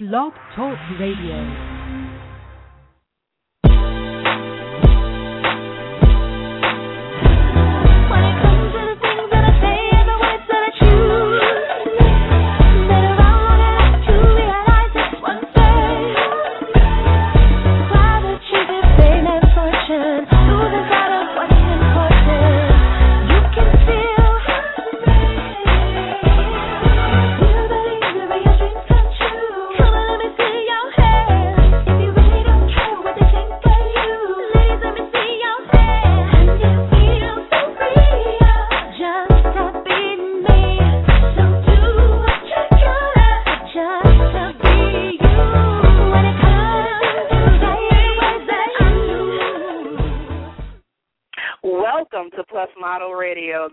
Blog Talk Radio.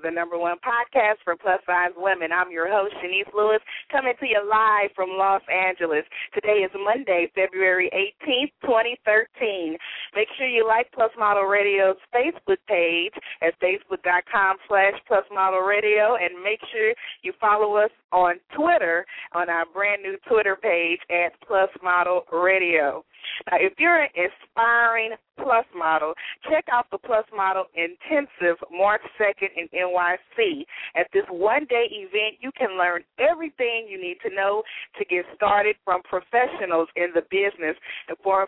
The number one podcast for plus-size women. I'm your host, Shanice Lewis, coming to you live from Los Angeles. Today is Monday, February 18th, 2013. Make sure you like Plus Model Radio's Facebook page at facebook.com/plusmodelradio, and make sure you follow us on Twitter on our brand new Twitter page at Plus Model Radio. Now, if you're an aspiring plus model, check out the Plus Model Intensive March 2nd in NYC. At this one-day event, you can learn everything you need to know to get started from professionals in the business. And for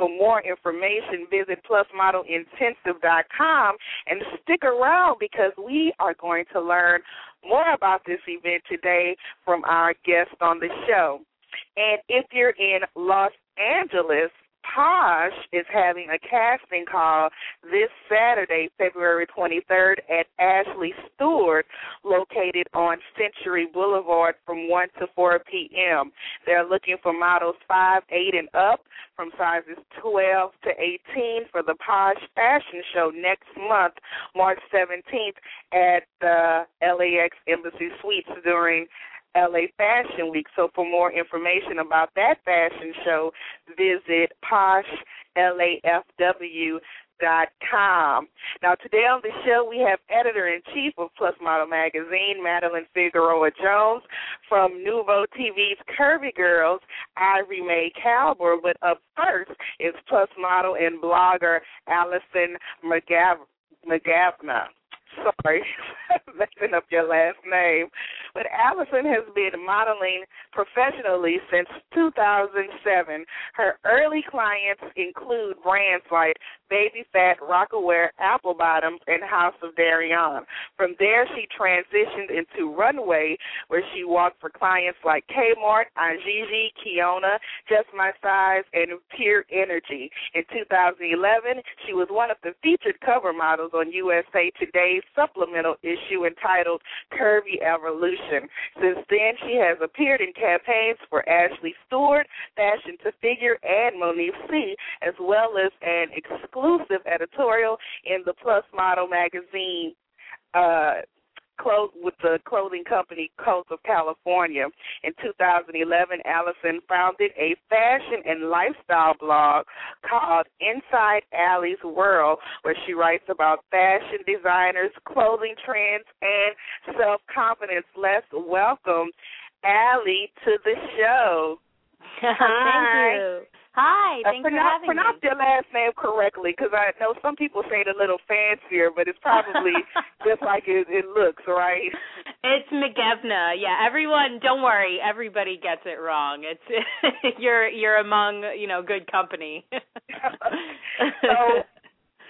more information, visit plusmodelintensive.com and stick around because we are going to learn more about this event today from our guest on the show. And if you're in Los Angeles, Posh is having a casting call this Saturday, February 23rd, at Ashley Stewart, located on Century Boulevard from 1 to 4 p.m. They're looking for models 5, 8, and up from sizes 12 to 18 for the Posh Fashion Show next month, March 17th, at the LAX Embassy Suites during LA Fashion Week. So for more information about that fashion show, visit poshlafw.com. Now today on the show we have editor-in-chief of Plus Model Magazine, Madeline Figueroa Jones, from Nuvo TV's Curvy Girls, Ivory May Kalber, but up first is Plus Model and blogger Allison McGevna. Sorry, messing up your last name. But Allison has been modeling professionally since 2007. Her early clients include brands like Baby Fat, Rockaware, Apple Bottoms, and House of Darian. From there, she transitioned into runway, where she walked for clients like Kmart, Ajiji, Kiona, Just My Size, and Pure Energy. In 2011, she was one of the featured cover models on USA Today's supplemental issue entitled Curvy Evolution. Since then, she has appeared in campaigns for Ashley Stewart, Fashion to Figure, and Monique C., as well as an exclusive editorial in the Plus Model magazine with the clothing company Coast of California. In 2011, Allison founded a fashion and lifestyle blog called Inside Allie's World, where she writes about fashion designers, clothing trends, and self-confidence. Let's welcome Allie to the show. Hi. Thank you. Hi, thanks for having me. Pronounce your last name correctly, because I know some people say it a little fancier, but it's probably just like it looks, right? It's McGevna. Yeah, everyone, don't worry, everybody gets it wrong. It's you're among good company. So,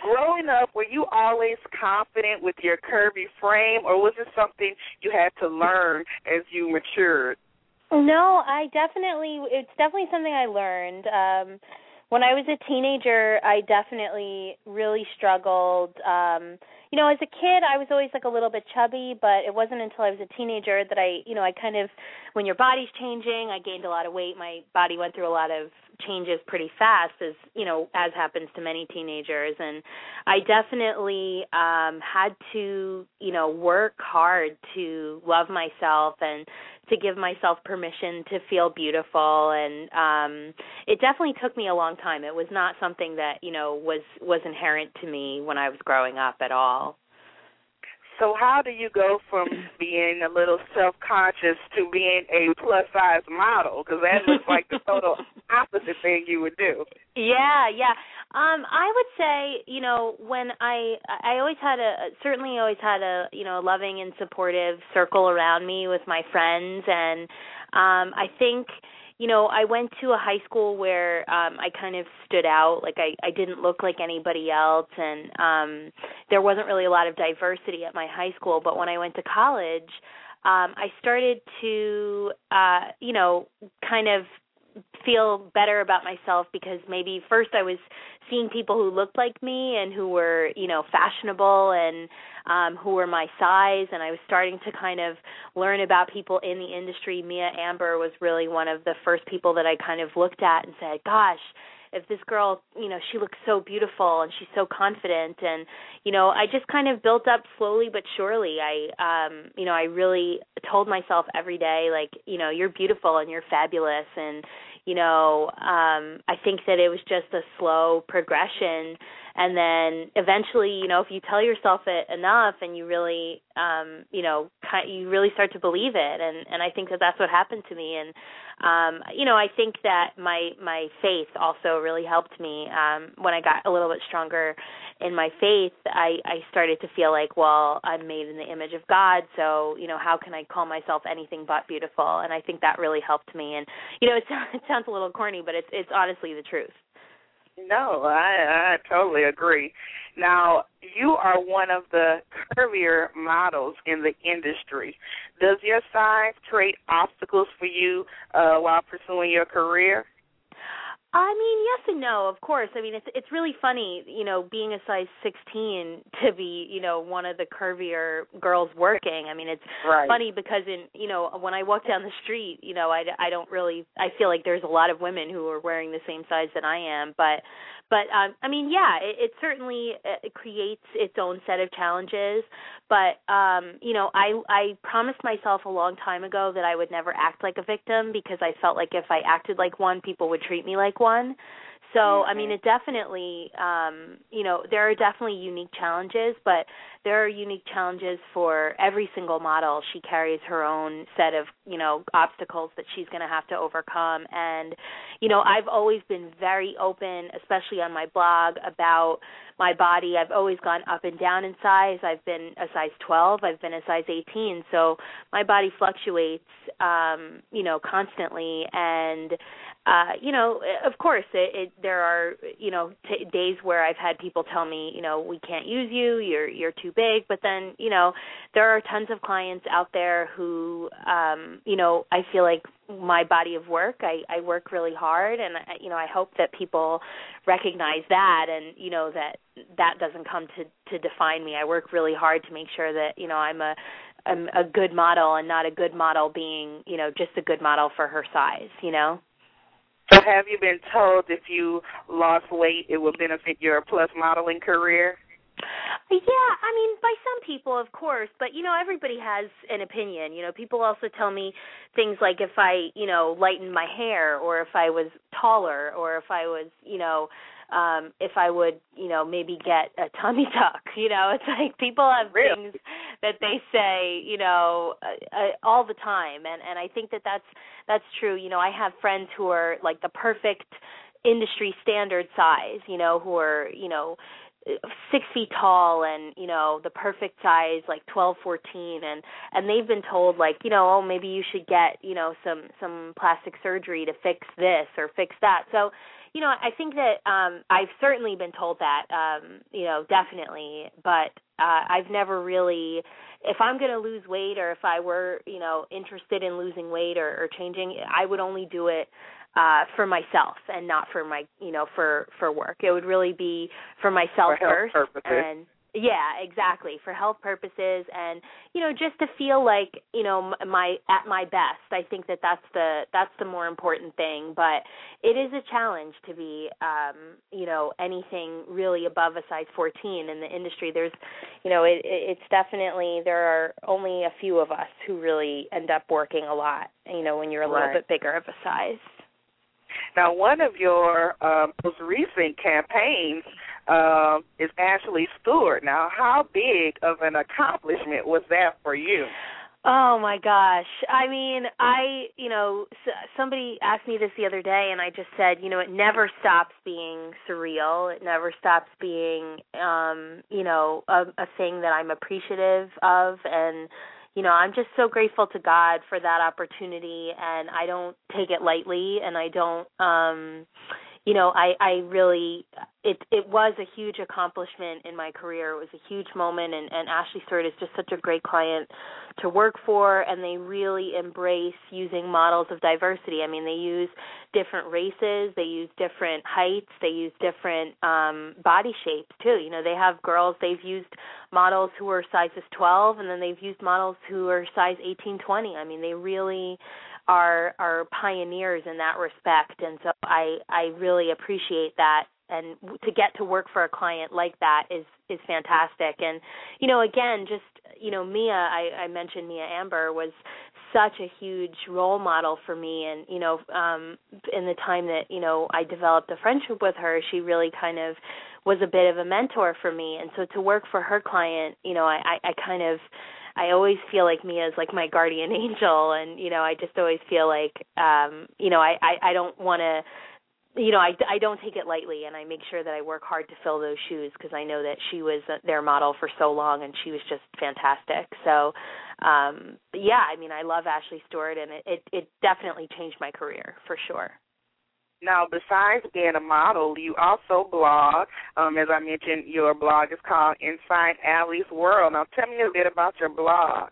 growing up, were you always confident with your curvy frame, or was it something you had to learn as you matured? No, it's definitely something I learned. When I was a teenager, I definitely really struggled. As a kid, I was always like a little bit chubby, but it wasn't until I was a teenager that I kind of, when your body's changing, I gained a lot of weight. My body went through a lot of changes pretty fast, as happens to many teenagers. And I definitely had to, work hard to love myself and to give myself permission to feel beautiful. And it definitely took me a long time. It was not something that, was inherent to me when I was growing up at all. So how do you go from being a little self-conscious to being a plus-size model? Because that looks like the total opposite thing you would do. Yeah. I would say, you know, when I always had a you know, loving and supportive circle around me with my friends. And I think, you know, I went to a high school where I kind of stood out. Like, I didn't look like anybody else, and there wasn't really a lot of diversity at my high school. But when I went to college, I started to, you know, kind of feel better about myself, because maybe first I was seeing people who looked like me and who were, you know, fashionable and who were my size, and I was starting to kind of learn about people in the industry. Mia Amber was really one of the first people that I kind of looked at and said, gosh, if this girl, you know, she looks so beautiful and she's so confident. And, you know, I just kind of built up slowly but surely. I, you know, I really told myself every day, like, you know, you're beautiful and you're fabulous. And, you know, I think that it was just a slow progression. And then eventually, you know, if you tell yourself it enough and you really, you know, you really start to believe it. And I think that that's what happened to me. And, you know, I think that my faith also really helped me. When I got a little bit stronger in my faith, I started to feel like, well, I'm made in the image of God. So, you know, how can I call myself anything but beautiful? And I think that really helped me. And, you know, it sounds a little corny, but it's honestly the truth. No, I totally agree. Now, you are one of the curvier models in the industry. Does your size create obstacles for you while pursuing your career? I mean, yes and no, of course. I mean, it's really funny, you know, being a size 16 to be, you know, one of the curvier girls working. I mean, it's funny because, you know, when I walk down the street, you know, I don't really, I feel like there's a lot of women who are wearing the same size that I am. But I mean, yeah, it certainly it creates its own set of challenges. But, you know, I promised myself a long time ago that I would never act like a victim, because I felt like if I acted like one, people would treat me like one. So, I mean, it definitely, you know, there are definitely unique challenges, but there are unique challenges for every single model. She carries her own set of, you know, obstacles that she's going to have to overcome. And, you know, I've always been very open, especially on my blog, about my body. I've always gone up and down in size. I've been a size 12. I've been a size 18. So my body fluctuates, you know, constantly. And, you know, of course, there are, you know, days where I've had people tell me, you know, we can't use you, you're too big. But then, you know, there are tons of clients out there who, you know, I feel like my body of work, I work really hard. And, you know, I hope that people recognize that, and, you know, that doesn't come to define me. I work really hard to make sure that, you know, I'm a good model, and not a good model being, you know, just a good model for her size, you know. So have you been told if you lost weight, it would benefit your plus modeling career? Yeah, I mean, by some people, of course, but, you know, everybody has an opinion. You know, people also tell me things like if I, you know, lightened my hair, or if I was taller, or if I was, you know, if I would, you know, maybe get a tummy tuck. You know, it's like people have things that they say, you know, all the time. And I think that that's true. You know, I have friends who are like the perfect industry standard size, you know, who are, you know, 6 feet tall and, you know, the perfect size, like 12, 14. And they've been told, like, you know, oh, maybe you should get, you know, some plastic surgery to fix this or fix that. So, you know, I think that I've certainly been told that, you know, definitely, but I've never really, if I'm going to lose weight, or if I were, you know, interested in losing weight or changing, I would only do it for myself and not for my, you know, for work. It would really be for myself first. And yeah, exactly, for health purposes, and, you know, just to feel like, you know, at my best. I think that that's the more important thing. But it is a challenge to be, you know, anything really above a size 14 in the industry. There's, you know, it's definitely, there are only a few of us who really end up working a lot, you know, when you're a little bit bigger of a size. Now, one of your most recent campaigns is Ashley Stewart. Now, how big of an accomplishment was that for you? Oh, my gosh. I mean, somebody asked me this the other day, and I just said, it never stops being surreal. It never stops being, a thing that I'm appreciative of. And, I'm just so grateful to God for that opportunity, and I don't take it lightly, and I don't, it was a huge accomplishment in my career. It was a huge moment, and Ashley Stewart is just such a great client to work for, and they really embrace using models of diversity. I mean, they use different races, they use different heights, they use different body shapes, too. They have girls, they've used models who are sizes 12, and then they've used models who are size 18, 20. I mean, they really are pioneers in that respect, and so I really appreciate that, and to get to work for a client like that is fantastic. And Mia, I mentioned Mia Amber was such a huge role model for me, and in the time that I developed a friendship with her, she really kind of was a bit of a mentor for me, and so to work for her client, I always feel like Mia is like my guardian angel, and, I just always feel like, I don't want to, I don't take it lightly, and I make sure that I work hard to fill those shoes, because I know that she was their model for so long, and she was just fantastic. So, I love Ashley Stewart, and it definitely changed my career for sure. Now, besides being a model, you also blog. As I mentioned, your blog is called Inside Allie's World. Now, tell me a bit about your blog.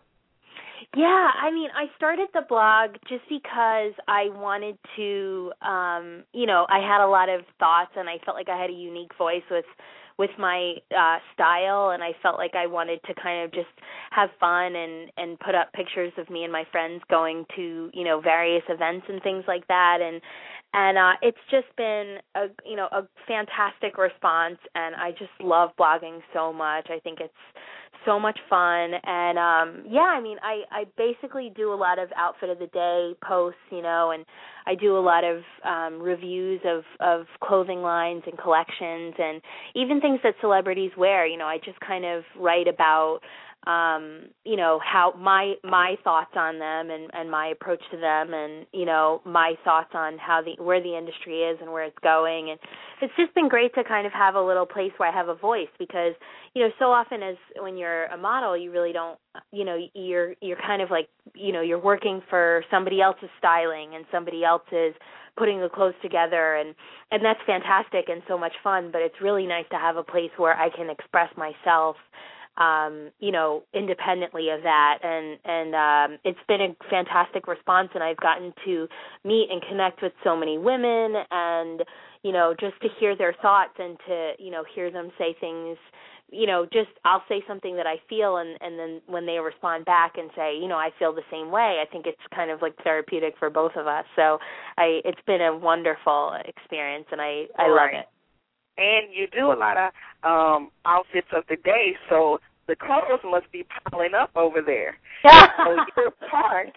Yeah, I started the blog just because I wanted to, I had a lot of thoughts, and I felt like I had a unique voice with my style, and I felt like I wanted to kind of just have fun and put up pictures of me and my friends going to, various events and things like that, and it's just been a fantastic response, and I just love blogging so much. I think it's so much fun, and I basically do a lot of outfit of the day posts, and I do a lot of reviews of clothing lines and collections, and even things that celebrities wear. I just kind of write about how my thoughts on them and my approach to them, and my thoughts on how where the industry is and where it's going. And it's just been great to kind of have a little place where I have a voice, because so often as when you're a model, you really don't, you're kind of like, you're working for somebody else's styling and somebody else's putting the clothes together, and that's fantastic and so much fun, but it's really nice to have a place where I can express myself independently of that, and it's been a fantastic response, and I've gotten to meet and connect with so many women, and just to hear their thoughts, and to hear them say things, just I'll say something that I feel, and then when they respond back and say, I feel the same way, I think it's kind of like therapeutic for both of us, so it's been a wonderful experience, and I love it. And you do a lot of outfits of the day, so the clothes must be piling up over there. So you're part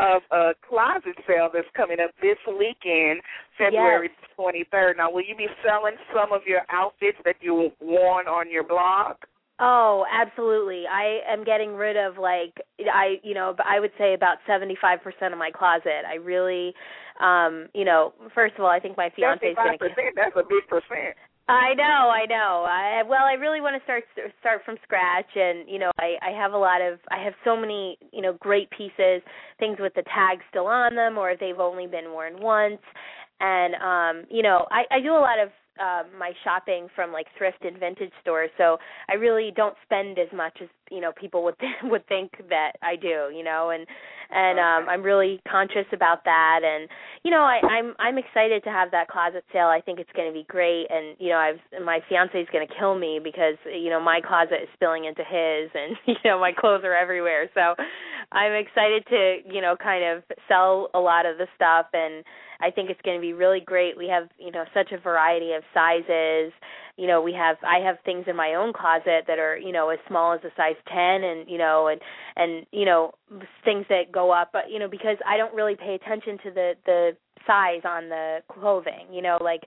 of a closet sale that's coming up this weekend, February 23rd. Now, will you be selling some of your outfits that you worn on your blog? Oh, absolutely. I am getting rid of, I would say about 75% of my closet. I really, first of all, I think my fiancé is going to 75%, that's a big percent. I know. I really want to start from scratch, and I have so many great pieces, things with the tags still on them, or they've only been worn once, and I do a lot of my shopping from like thrift and vintage stores, so I really don't spend as much as people would think that I do, and I'm really conscious about that, and I'm excited to have that closet sale. I think it's going to be great, and my fiance is going to kill me because my closet is spilling into his, and my clothes are everywhere, so I'm excited to kind of sell a lot of the stuff, and I think it's going to be really great. We have such a variety of sizes. I have things in my own closet that are as small as a size 10, and things that go up, because I don't really pay attention to the size on the clothing. You know, like,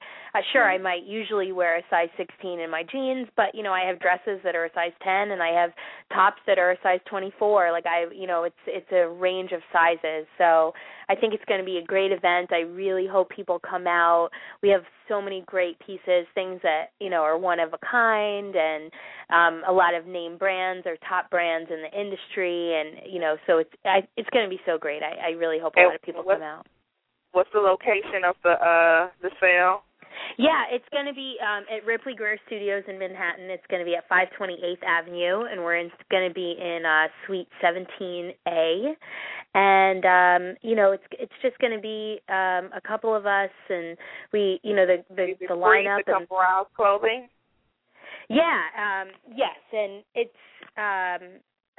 sure, I might usually wear a size 16 in my jeans, but, you know, I have dresses that are a size 10 and I have tops that are a size 24. Like, I, you know, it's a range of sizes. So I think it's going to be a great event. I really hope people come out. We have so many great pieces, things that, you know, are one of a kind, and a lot of name brands or top brands in the industry. And, you know, so it's going to be so great. I really hope a lot of people come out. What's the location of the sale? Yeah, it's going to be at Ripley Greer Studios in Manhattan. It's going to be at 528th Avenue, and we're going to be in Suite 17A. And, you know, it's just going to be a couple of us, and we, you know, the lineup. To come browse clothing? Yeah, yes, and it's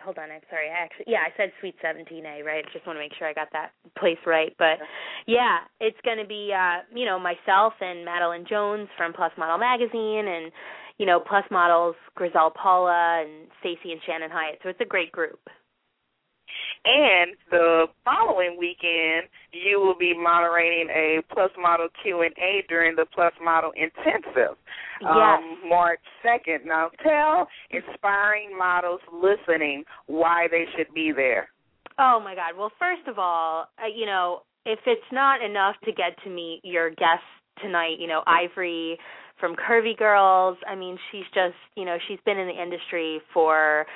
hold on, I'm sorry. I said Suite 17A, right? Just want to make sure I got that place right. But, yeah, it's going to be, you know, myself and Madeline Jones from Plus Model Magazine and, you know, Plus Models, Griselle Paula and Stacey and Shannon Hyatt. So it's a great group. And the following weekend, you will be moderating a Plus Model Q&A during the Plus Model Intensive, March 2nd. Now, tell inspiring models listening why they should be there. Oh, my God. Well, first of all, you know, if it's not enough to get to meet your guests tonight, you know, Ivory from Curvy Girls, I mean, she's just, you know, she's been in the industry for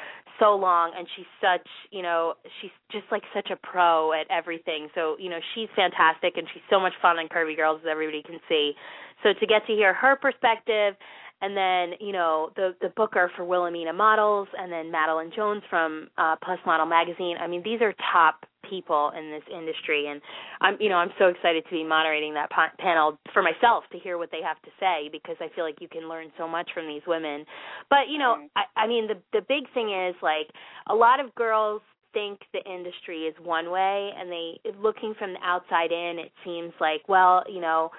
so long, and she's such, you know, she's just like such a pro at everything. So, you know, she's fantastic, and she's so much fun on Curvy Girls, as everybody can see. So to get to hear her perspective, and then, you know, the booker for Wilhelmina Models, and then Madeline Jones from Plus Model Magazine. I mean, these are top people in this industry, and I'm so excited to be moderating that panel for myself to hear what they have to say, because I feel like you can learn so much from these women. But, you know, I mean, the big thing is, like, a lot of girls think the industry is one way, and they, looking from the outside in, it seems like, well, you know,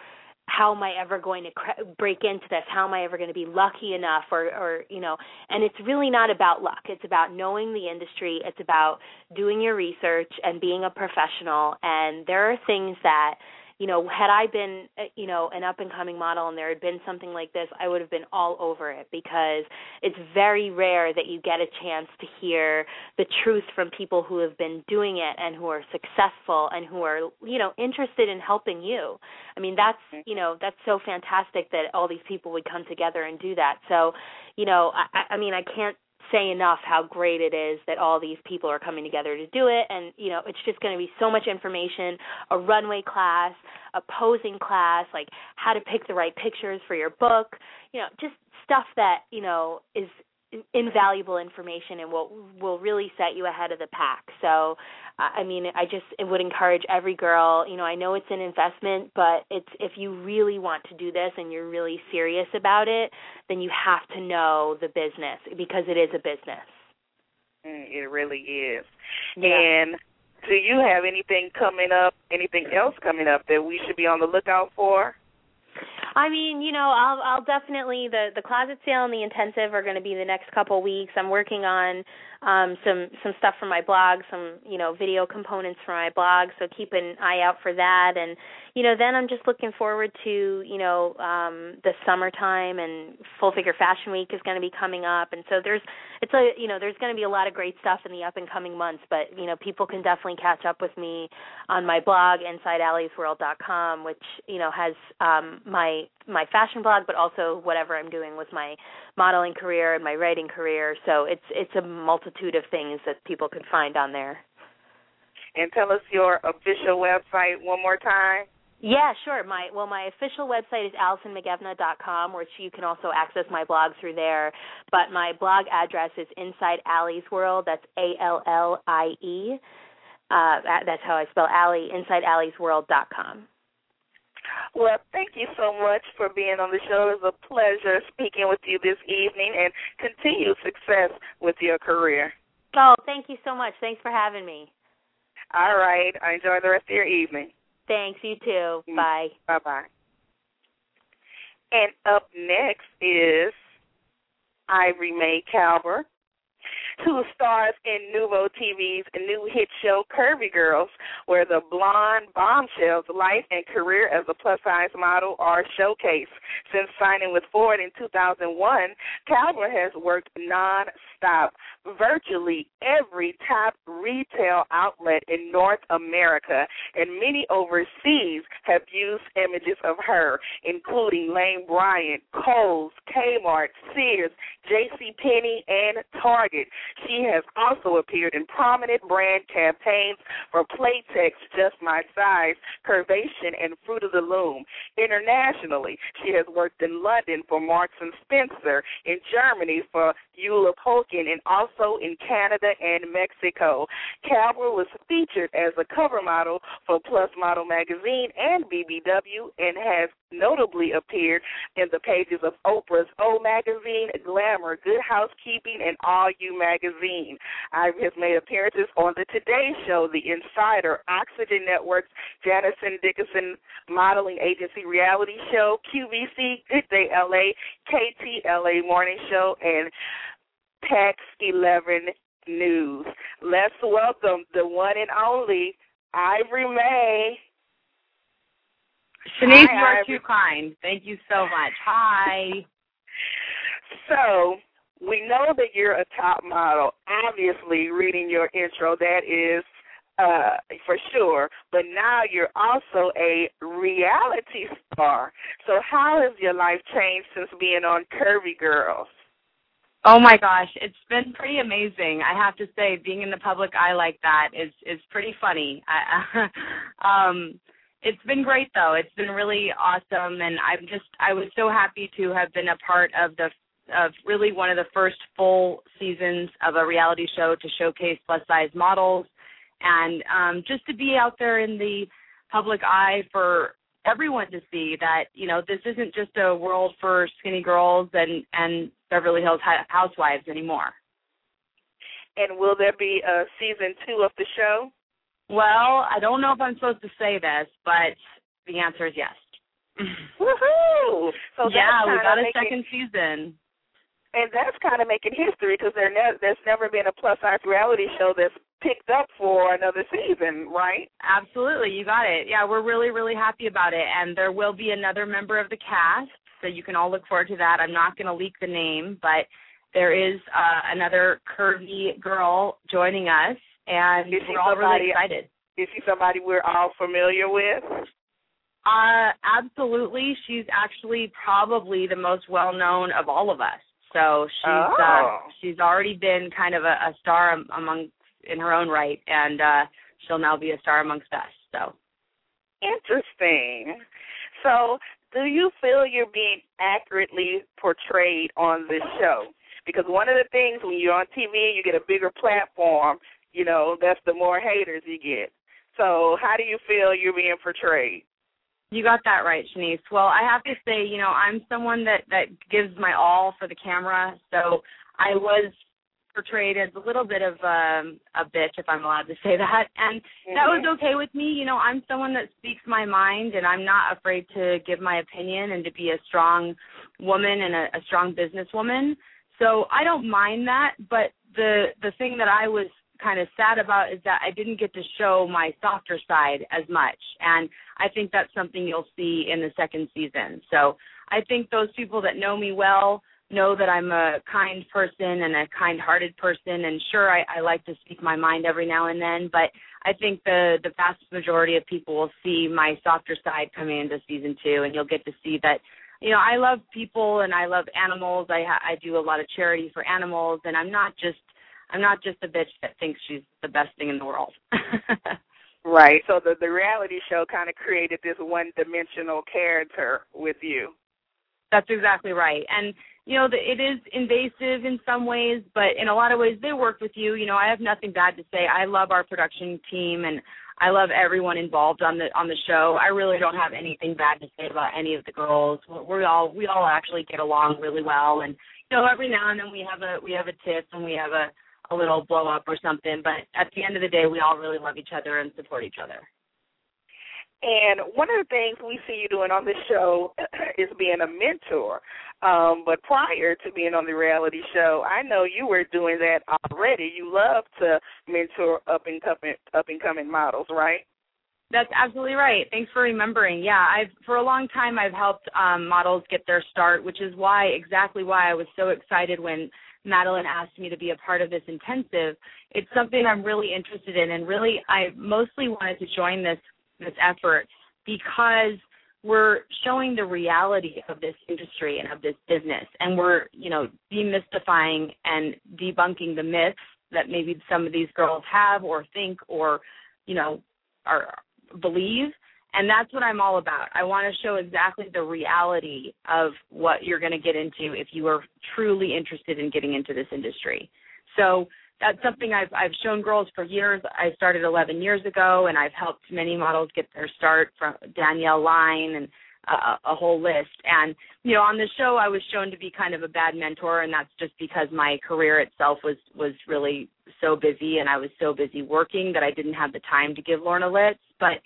how am I ever going to break into this? How am I ever going to be lucky enough? Or, you know, and it's really not about luck. It's about knowing the industry. It's about doing your research and being a professional. And there are things that, you know, had I been, you know, an up-and-coming model and there had been something like this, I would have been all over it, because it's very rare that you get a chance to hear the truth from people who have been doing it and who are successful and who are, you know, interested in helping you. I mean, that's, you know, that's so fantastic that all these people would come together and do that. So, you know, I mean, I can't say enough how great it is that all these people are coming together to do it. And, you know, it's just going to be so much information, a runway class, a posing class, like how to pick the right pictures for your book, you know, just stuff that, you know, is invaluable information and will really set you ahead of the pack. So, I mean, it would encourage every girl, you know, I know it's an investment, but it's, if you really want to do this and you're really serious about it, then you have to know the business, because it is a business. It really is. Yeah. And do you have anything else coming up that we should be on the lookout for? I mean, you know, I'll definitely, the closet sale and the intensive are going to be the next couple weeks. I'm working on some stuff for my blog, some, you know, video components for my blog, so keep an eye out for that. And, you know, then I'm just looking forward to, you know, the summertime, and Full Figure Fashion Week is going to be coming up. And so there's going to be a lot of great stuff in the up and coming months, but, you know, people can definitely catch up with me on my blog, InsideAlliesWorld.com, which, you know, has my fashion blog, but also whatever I'm doing with my modeling career and my writing career. So it's a multitude of things that people could find on there. And tell us your official website one more time. Yeah, sure. My official website is AllisonMcGevna.com, which you can also access my blog through there. But my blog address is Inside Allie's World. That's ALLIE. That's how I spell Allie, InsideAlliesWorld.com. Well, thank you so much for being on the show. It was a pleasure speaking with you this evening, and continued success with your career. Oh, thank you so much. Thanks for having me. All right. Enjoy the rest of your evening. Thanks. You too. Bye. Bye-bye. And up next is Ivory May Kalber. who stars in Nouveau TV's new hit show Curvy Girls, where the blonde bombshell's life and career as a plus-size model are showcased. Since signing with Ford in 2001, Kalber has worked nonstop, virtually every top retail outlet in North America, and many overseas have used images of her, including Lane Bryant, Kohl's, Kmart, Sears, JCPenney, and Target. She has also appeared in prominent brand campaigns for Playtex, Just My Size, Curvation, and Fruit of the Loom. Internationally, she has worked in London for Marks & Spencer, in Germany for Eula Polkin, and also in Canada and Mexico. Kalber was featured as a cover model for Plus Model Magazine and BBW, and has notably appeared in the pages of Oprah's O Magazine, Glamour, Good Housekeeping, and All You Magazine. Ivory has made appearances on the Today Show, The Insider, Oxygen Network's Janison Dickinson Modeling Agency Reality Show, QVC, Good Day LA, KTLA Morning Show, and PAX 11 News. Let's welcome the one and only Ivory May. Shanice, you are too kind. Thank you so much. Hi. So, we know that you're a top model. Obviously, reading your intro, that is for sure. But now you're also a reality star. So how has your life changed since being on Curvy Girls? Oh, my gosh. It's been pretty amazing. I have to say, being in the public eye like that is pretty funny. It's been great, though. It's been really awesome, and I was so happy to have been a part of really one of the first full seasons of a reality show to showcase plus-size models, and just to be out there in the public eye for everyone to see that, you know, this isn't just a world for skinny girls and Beverly Hills housewives anymore. And will there be a season 2 of the show? Well, I don't know if I'm supposed to say this, but the answer is yes. Woohoo! So yeah, we got a second season. And that's kind of making history because there's never been a plus-size reality show that's picked up for another season, right? Absolutely, you got it. Yeah, we're really, really happy about it. And there will be another member of the cast, so you can all look forward to that. I'm not going to leak the name, but there is another curvy girl joining us. And we're all really excited. Is she somebody we're all familiar with? Absolutely. She's actually probably the most well-known of all of us. So she's already been kind of a star among in her own right, and she'll now be a star amongst us. So interesting. So do you feel you're being accurately portrayed on this show? Because one of the things when you're on TV and you get a bigger platform, you know, that's the more haters you get. So how do you feel you're being portrayed? You got that right, Shanice. Well, I have to say, you know, I'm someone that gives my all for the camera. So I was portrayed as a little bit of a bitch, if I'm allowed to say that. And that was okay with me. You know, I'm someone that speaks my mind, and I'm not afraid to give my opinion and to be a strong woman and a strong businesswoman. So I don't mind that. But the thing that I was kind of sad about is that I didn't get to show my softer side as much, and I think that's something you'll see in the second season. So I think those people that know me well know that I'm a kind person and a kind-hearted person, and sure, I like to speak my mind every now and then, but I think the vast majority of people will see my softer side coming into season 2, and you'll get to see that, you know, I love people and I love animals. I do a lot of charity for animals, and I'm not just a bitch that thinks she's the best thing in the world. Right. So the reality show kind of created this one-dimensional character with you. That's exactly right. And, you know, it is invasive in some ways, but in a lot of ways they work with you. You know, I have nothing bad to say. I love our production team, and I love everyone involved on the show. I really don't have anything bad to say about any of the girls. We all actually get along really well, and, you know, every now and then we have a tiff and we have a little blow up or something, but at the end of the day, we all really love each other and support each other. And one of the things we see you doing on this show is being a mentor. But prior to being on the reality show, I know you were doing that already. You love to mentor up and coming models, right? That's absolutely right. Thanks for remembering. Yeah, for a long time I've helped models get their start, which is exactly why I was so excited when Madeline asked me to be a part of this intensive. It's something I'm really interested in, and really I mostly wanted to join this effort because we're showing the reality of this industry and of this business, and we're, demystifying and debunking the myths that maybe some of these girls have or think or, believe, and that's what I'm all about. I want to show exactly the reality of what you're going to get into if you are truly interested in getting into this industry. So that's something I've shown girls for years. I started 11 years ago, and I've helped many models get their start, from Danielle Line and a whole list. And, on the show I was shown to be kind of a bad mentor, and that's just because my career itself was really so busy, and I was so busy working that I didn't have the time to give Lorna Litz. But,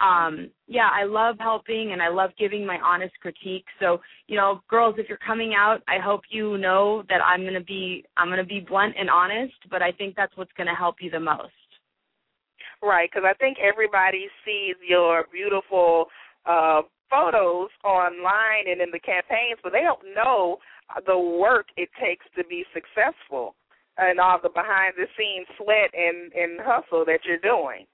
I love helping, and I love giving my honest critique. So, girls, if you're coming out, I hope you know that I'm going to be blunt and honest, but I think that's what's going to help you the most. Right, because I think everybody sees your beautiful photos online and in the campaigns, but they don't know the work it takes to be successful and all the behind-the-scenes sweat and hustle that you're doing.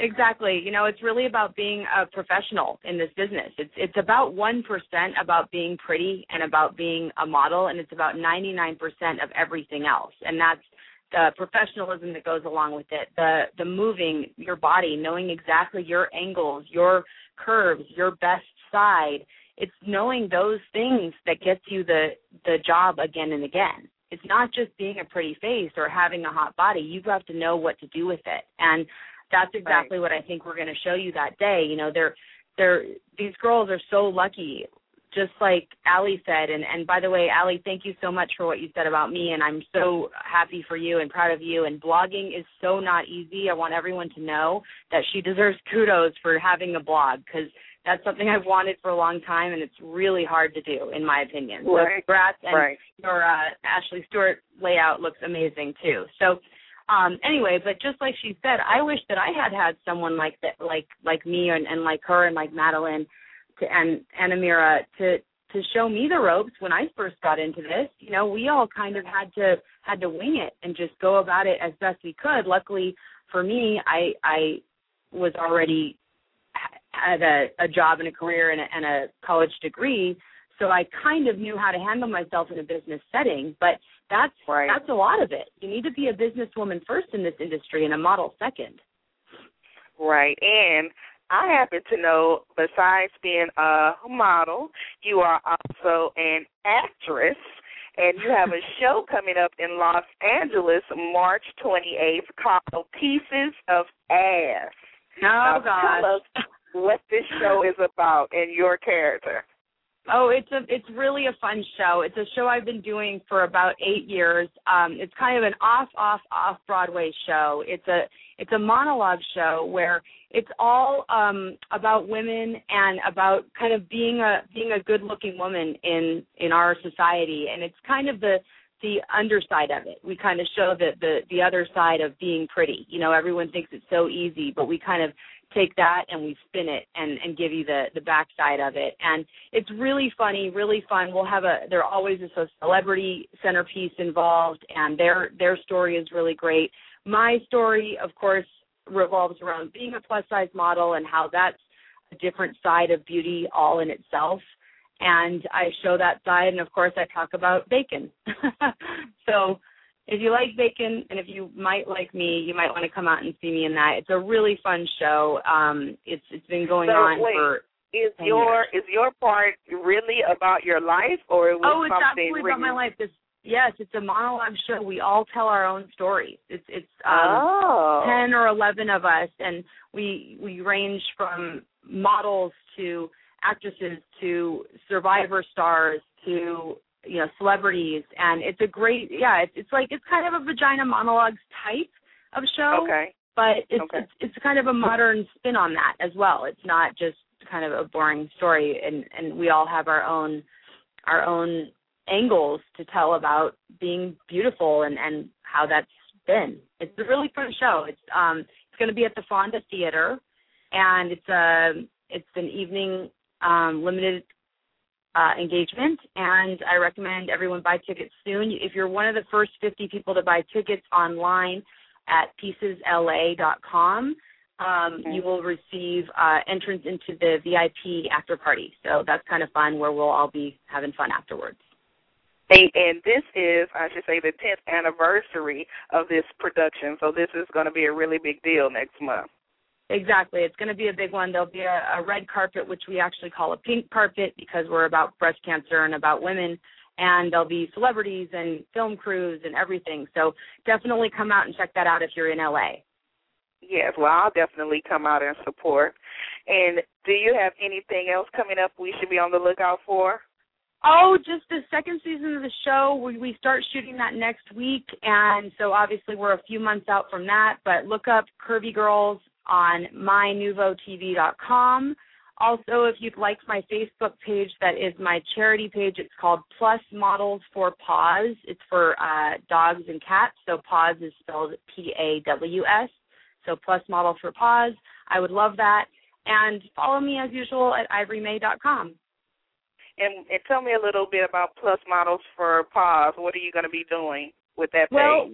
Exactly. It's really about being a professional in this business. It's about 1% about being pretty and about being a model, and it's about 99% of everything else, and that's the professionalism that goes along with it, the moving, your body, knowing exactly your angles, your curves, your best side. It's knowing those things that gets you the job again and again. It's not just being a pretty face or having a hot body. You have to know what to do with it, and that's exactly right. What I think we're going to show you that day. These girls are so lucky, just like Allie said. And by the way, Allie, thank you so much for what you said about me, and I'm so happy for you and proud of you. And blogging is so not easy. I want everyone to know that she deserves kudos for having a blog, because that's something I've wanted for a long time, and it's really hard to do, in my opinion. Right. So congrats, and your Ashley Stewart layout looks amazing too. So. Anyway, but just like she said, I wish that I had someone like that, like me and like her and like Madeline and Amira to show me the ropes when I first got into this. We all kind of had to wing it and just go about it as best we could. Luckily for me, I was already had a job and a career and a college degree, so I kind of knew how to handle myself in a business setting, but that's a lot of it. You need to be a businesswoman first in this industry and a model second. Right, and I happen to know, besides being a model, you are also an actress, and you have a show coming up in Los Angeles March 28th called Pieces of Ass. Oh, now, gosh. Tell us what this show is about and your character. Oh, it's really a fun show. It's a show I've been doing for about 8 years. It's kind of an off Broadway show. It's a monologue show where it's all about women and about kind of being a good looking woman in our society. And it's kind of the underside of it. We kind of show the other side of being pretty. Everyone thinks it's so easy, but we kind of take that and we spin it and give you the backside of it. And it's really funny, really fun. We'll have there always is a celebrity centerpiece involved, and their story is really great. My story, of course, revolves around being a plus-size model and how that's a different side of beauty all in itself. And I show that side, and of course I talk about bacon. So if you like bacon, and if you might like me, you might want to come out and see me in that. It's a really fun show. It's been going on for. Is your part really about your life, or was something? Oh, it's absolutely written? About my life. Yes, it's a monologue show. We all tell our own stories. It's 10 or 11 of us, and we range from models to actresses to Survivor stars to. Celebrities, and it's a great, it's like, it's kind of a vagina monologues type of show, okay. But it's kind of a modern spin on that as well. It's not just kind of a boring story, and we all have our own angles to tell about being beautiful and how that's been. It's a really fun show. It's going to be at the Fonda Theater, and it's an evening limited engagement, and I recommend everyone buy tickets soon. If you're one of the first 50 people to buy tickets online at piecesla.com, you will receive entrance into the VIP after party. So that's kind of fun, where we'll all be having fun afterwards. And this is, I should say, the 10th anniversary of this production, so this is going to be a really big deal next month. Exactly. It's going to be a big one. There'll be a red carpet, which we actually call a pink carpet because we're about breast cancer and about women, and there'll be celebrities and film crews and everything. So definitely come out and check that out if you're in L.A. Yes, well, I'll definitely come out and support. And do you have anything else coming up we should be on the lookout for? Oh, just the second season of the show. We start shooting that next week, and so obviously we're a few months out from that, but look up Curvy Girls on mynuvotv.com. Also, if you'd like my Facebook page, that is my charity page. It's called Plus Models for Paws. It's for dogs and cats, so Paws is spelled P-A-W-S, so Plus Model for Paws. I would love that. And follow me, as usual, at ivorymay.com. And tell me a little bit about Plus Models for Paws. What are you going to be doing with that page? Well,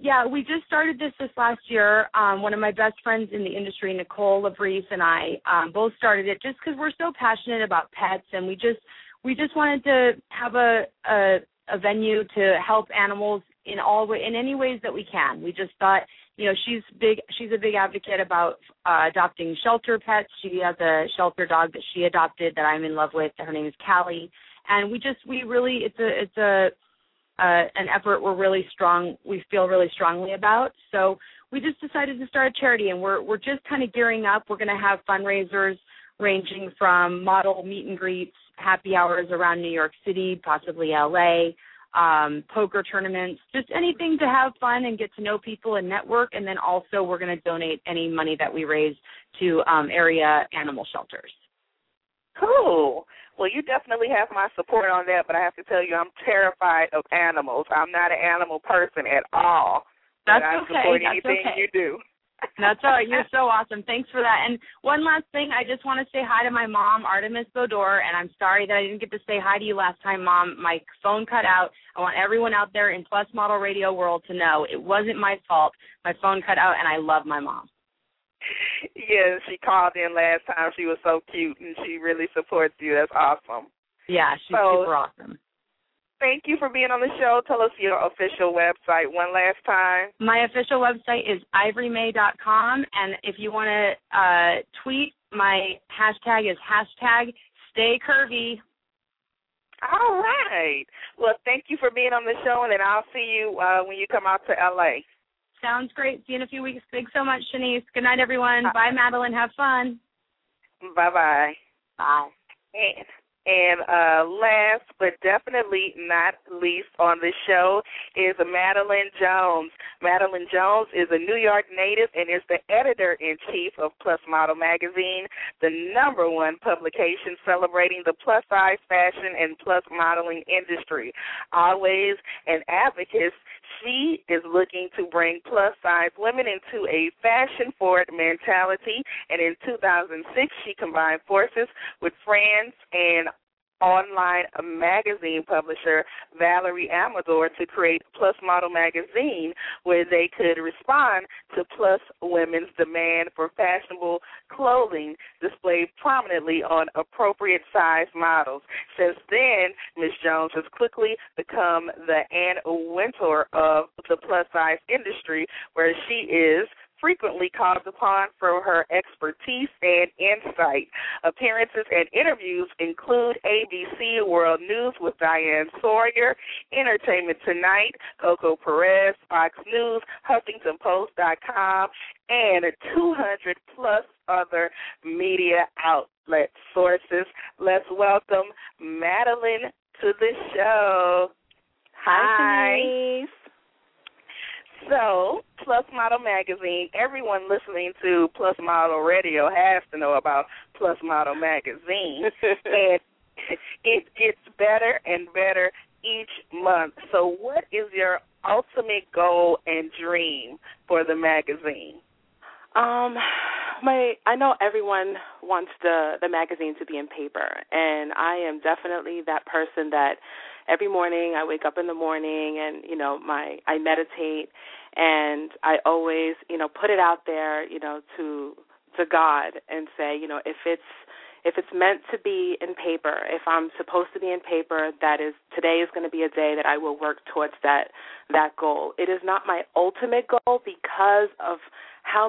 yeah, we just started this last year. One of my best friends in the industry, Nicole Labrise, and I both started it just because we're so passionate about pets, and we just wanted to have a venue to help animals in any ways that we can. We just thought, you know, she's a big advocate about adopting shelter pets. She has a shelter dog that she adopted that I'm in love with. Her name is Callie. And we really, it's an effort we feel really strongly about. So we just decided to start a charity, and we're just kind of gearing up. We're going to have fundraisers ranging from model meet and greets, happy hours around New York City, possibly LA, poker tournaments, just anything to have fun and get to know people and network. And then also we're going to donate any money that we raise to area animal shelters. Cool. Well, you definitely have my support on that, but I have to tell you, I'm terrified of animals. I'm not an animal person at all. That's okay. I support anything you do. That's all right. You're so awesome. Thanks for that. And one last thing, I just want to say hi to my mom, Artemis Bodor, and I'm sorry that I didn't get to say hi to you last time, Mom. My phone cut out. I want everyone out there in Plus Model Radio World to know it wasn't my fault. My phone cut out, and I love my mom. Yes, she called in last time. She was so cute, and she really supports you. That's awesome. Yeah, she's super awesome. Thank you for being on the show. Tell us your official website one last time. My official website is ivorymay.com, and if you want to tweet, my hashtag is #StayCurvy. All right. Well, thank you for being on the show, and then I'll see you when you come out to L.A. Sounds great. See you in a few weeks. Thanks so much, Shanice. Good night, everyone. Bye, Madeline. Have fun. Bye-bye. Bye. And last but definitely not least on the show is Madeline Jones. Madeline Jones is a New York native and is the editor-in-chief of Plus Model Magazine, the #1 publication celebrating the plus-size fashion and plus modeling industry. Always an advocate, she is looking to bring plus-size women into a fashion-forward mentality, and in 2006 she combined forces with friends and online magazine publisher Valerie Amador to create Plus Model Magazine, where they could respond to plus women's demand for fashionable clothing displayed prominently on appropriate size models. Since then, Ms. Jones has quickly become the Ann Wintour of the plus size industry, where she is frequently called upon for her expertise and insight. Appearances and interviews include ABC World News with Diane Sawyer, Entertainment Tonight, Coco Perez, Fox News, HuffingtonPost.com, and 200-plus other media outlet sources. Let's welcome Madeline to the show. Hi. Denise. So, Plus Model Magazine, everyone listening to Plus Model Radio has to know about Plus Model Magazine. And it gets better and better each month. So what is your ultimate goal and dream for the magazine? I know everyone wants the magazine to be in paper, and I am definitely that person that every morning I wake up in the morning and, you know, I meditate, and I always, you know, put it out there, you know, to God and say, you know, if it's meant to be in paper, if I'm supposed to be in paper, that is, today is going to be a day that I will work towards that goal. It is not my ultimate goal because of how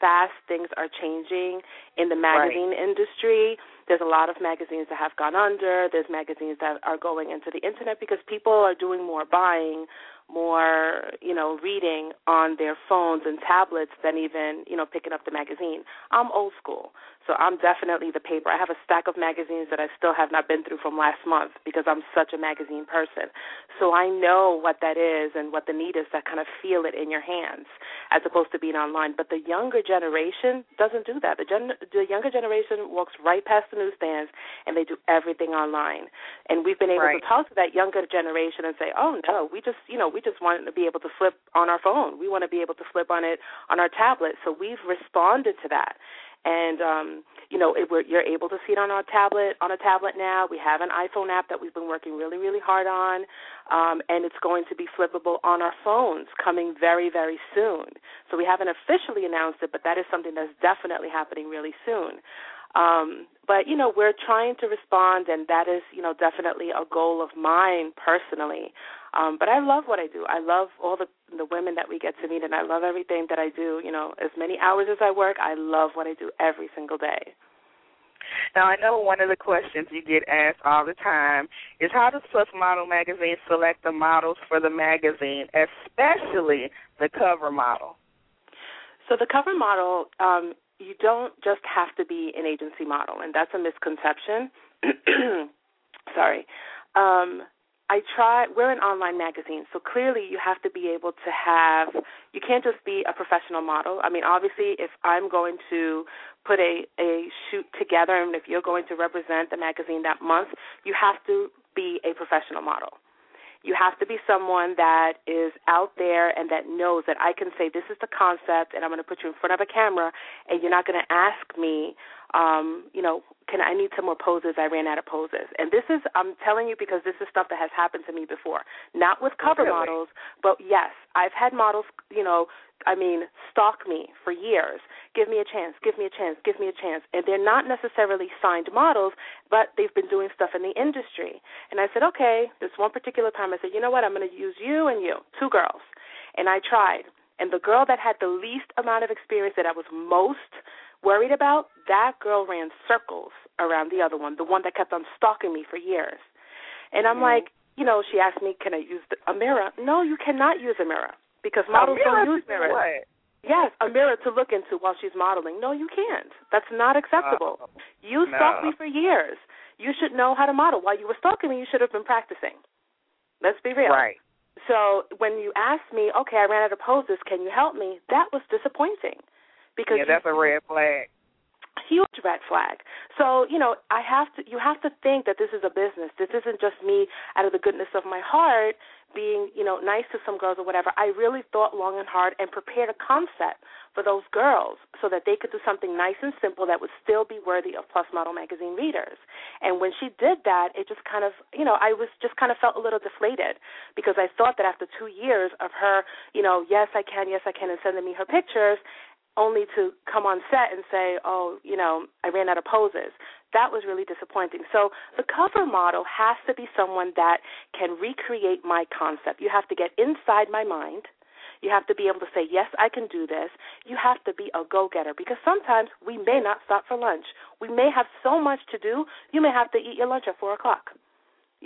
fast things are changing in the magazine industry. There's a lot of magazines that have gone under. There's magazines that are going into the internet because people are doing more buying, more, you know, reading on their phones and tablets than even, you know, picking up the magazine. I'm old school, so I'm definitely the paper. I have a stack of magazines that I still have not been through from last month because I'm such a magazine person. So I know what that is and what the need is, that kind of feel it in your hands as opposed to being online. But the younger generation doesn't do that. The younger generation walks right past the newsstands and they do everything online. And we've been able to talk to that younger generation and say, oh, no, we just want to be able to flip on our phone. We want to be able to flip on it on our tablet. So we've responded to that. And, you know, you're able to see it on a tablet now. We have an iPhone app that we've been working really, really hard on, and it's going to be flippable on our phones coming very, very soon. So we haven't officially announced it, but that is something that's definitely happening really soon. But, you know, we're trying to respond, and that is, you know, definitely a goal of mine personally. But I love what I do. I love all the women that we get to meet, and I love everything that I do. You know, as many hours as I work, I love what I do every single day. Now, I know one of the questions you get asked all the time is, how does Plus Model Magazine select the models for the magazine, especially the cover model? So the cover model, you don't just have to be an agency model, and that's a misconception. Sorry. We're an online magazine, so clearly you have to be able to you can't just be a professional model. I mean, obviously, if I'm going to put a shoot together and if you're going to represent the magazine that month, you have to be a professional model. You have to be someone that is out there and that knows that I can say, this is the concept, and I'm going to put you in front of a camera, and you're not going to ask me, you know, I need some more poses? I ran out of poses. And this is, I'm telling you, because this is stuff that has happened to me before. Not with cover models, but yes, I've had models, you know, I mean, stalk me for years. Give me a chance, give me a chance, give me a chance. And they're not necessarily signed models, but they've been doing stuff in the industry. And I said, okay, this one particular time I said, you know what, I'm going to use you and you, two girls. And I tried. And the girl that had the least amount of experience, that I was most worried about, that girl ran circles around the other one, the one that kept on stalking me for years. And I'm like, you know, she asked me, can I use a mirror? No, you cannot use a mirror. Because models don't use mirrors. What? Yes, a mirror to look into while she's modeling. No, you can't. That's not acceptable. You stalked me for years. You should know how to model. While you were stalking me, you should have been practicing. Let's be real. Right. So when you asked me, okay, I ran out of poses, can you help me? That was disappointing. Because that's a red flag. Huge red flag. So, you know, you have to think that this is a business. This isn't just me out of the goodness of my heart being, you know, nice to some girls or whatever. I really thought long and hard and prepared a concept for those girls so that they could do something nice and simple that would still be worthy of Plus Model Magazine readers. And when she did that, it just kind of, you know, I was just kind of felt a little deflated because I thought that after 2 years of her, you know, yes, I can, and sending me her pictures, only to come on set and say, oh, you know, I ran out of poses. That was really disappointing. So the cover model has to be someone that can recreate my concept. You have to get inside my mind. You have to be able to say, yes, I can do this. You have to be a go-getter because sometimes we may not stop for lunch. We may have so much to do, you may have to eat your lunch at 4 o'clock.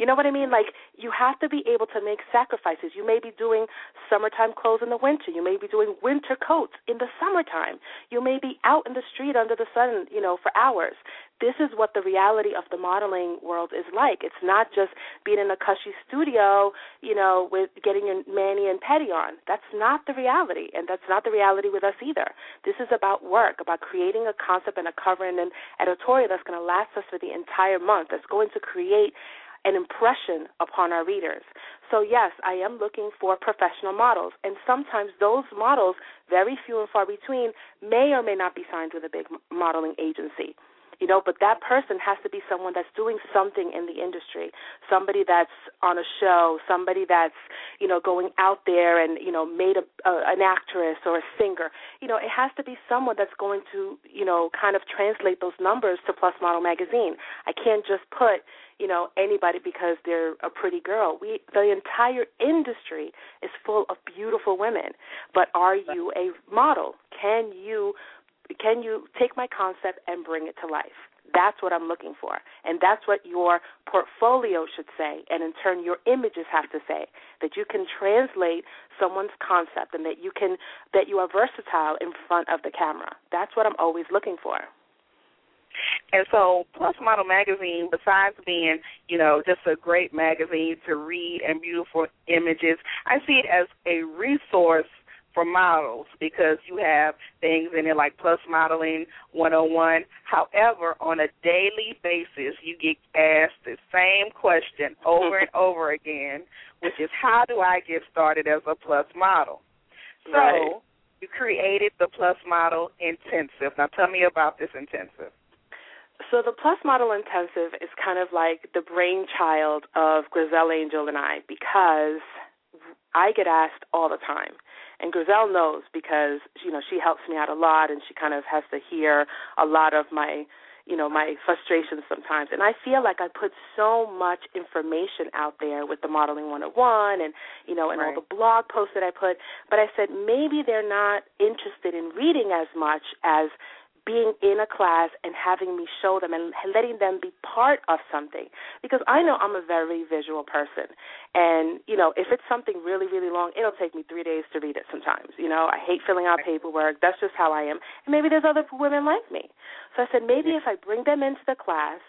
You know what I mean? Like, you have to be able to make sacrifices. You may be doing summertime clothes in the winter. You may be doing winter coats in the summertime. You may be out in the street under the sun, you know, for hours. This is what the reality of the modeling world is like. It's not just being in a cushy studio, you know, with getting your mani and pedi on. That's not the reality, and that's not the reality with us either. This is about work, about creating a concept and a cover and an editorial that's going to last us for the entire month, that's going to create an impression upon our readers. So, yes, I am looking for professional models, and sometimes those models, very few and far between, may or may not be signed with a big modeling agency. You know, but that person has to be someone that's doing something in the industry, somebody that's on a show, somebody that's, you know, going out there and, you know, made an actress or a singer. You know, it has to be someone that's going to, you know, kind of translate those numbers to Plus Model Magazine. I can't just put, you know, anybody because they're a pretty girl. The entire industry is full of beautiful women, but are you a model? Can you take my concept and bring it to life? That's what I'm looking for, and that's what your portfolio should say, and in turn your images have to say, that you can translate someone's concept and that you are versatile in front of the camera. That's what I'm always looking for. And so Plus Model Magazine, besides being, you know, just a great magazine to read and beautiful images, I see it as a resource for models, because you have things in it like Plus Modeling 101. However, on a daily basis, you get asked the same question over and over again, which is, how do I get started as a plus model? Right. So you created the Plus Model Intensive. Now tell me about this intensive. So the Plus Model Intensive is kind of like the brainchild of Griselle Angel and I, because I get asked all the time. And Griselle knows, because, you know, she helps me out a lot, and she kind of has to hear a lot of my, you know, my frustrations sometimes. And I feel like I put so much information out there with the Modeling 101 and, you know, and right. all the blog posts that I put. But I said maybe they're not interested in reading as much as being in a class and having me show them and letting them be part of something, because I know I'm a very visual person, and, you know, if it's something really, really long, it'll take me 3 days to read it sometimes. You know, I hate filling out paperwork. That's just how I am, and maybe there's other women like me. So I said maybe if I bring them into the class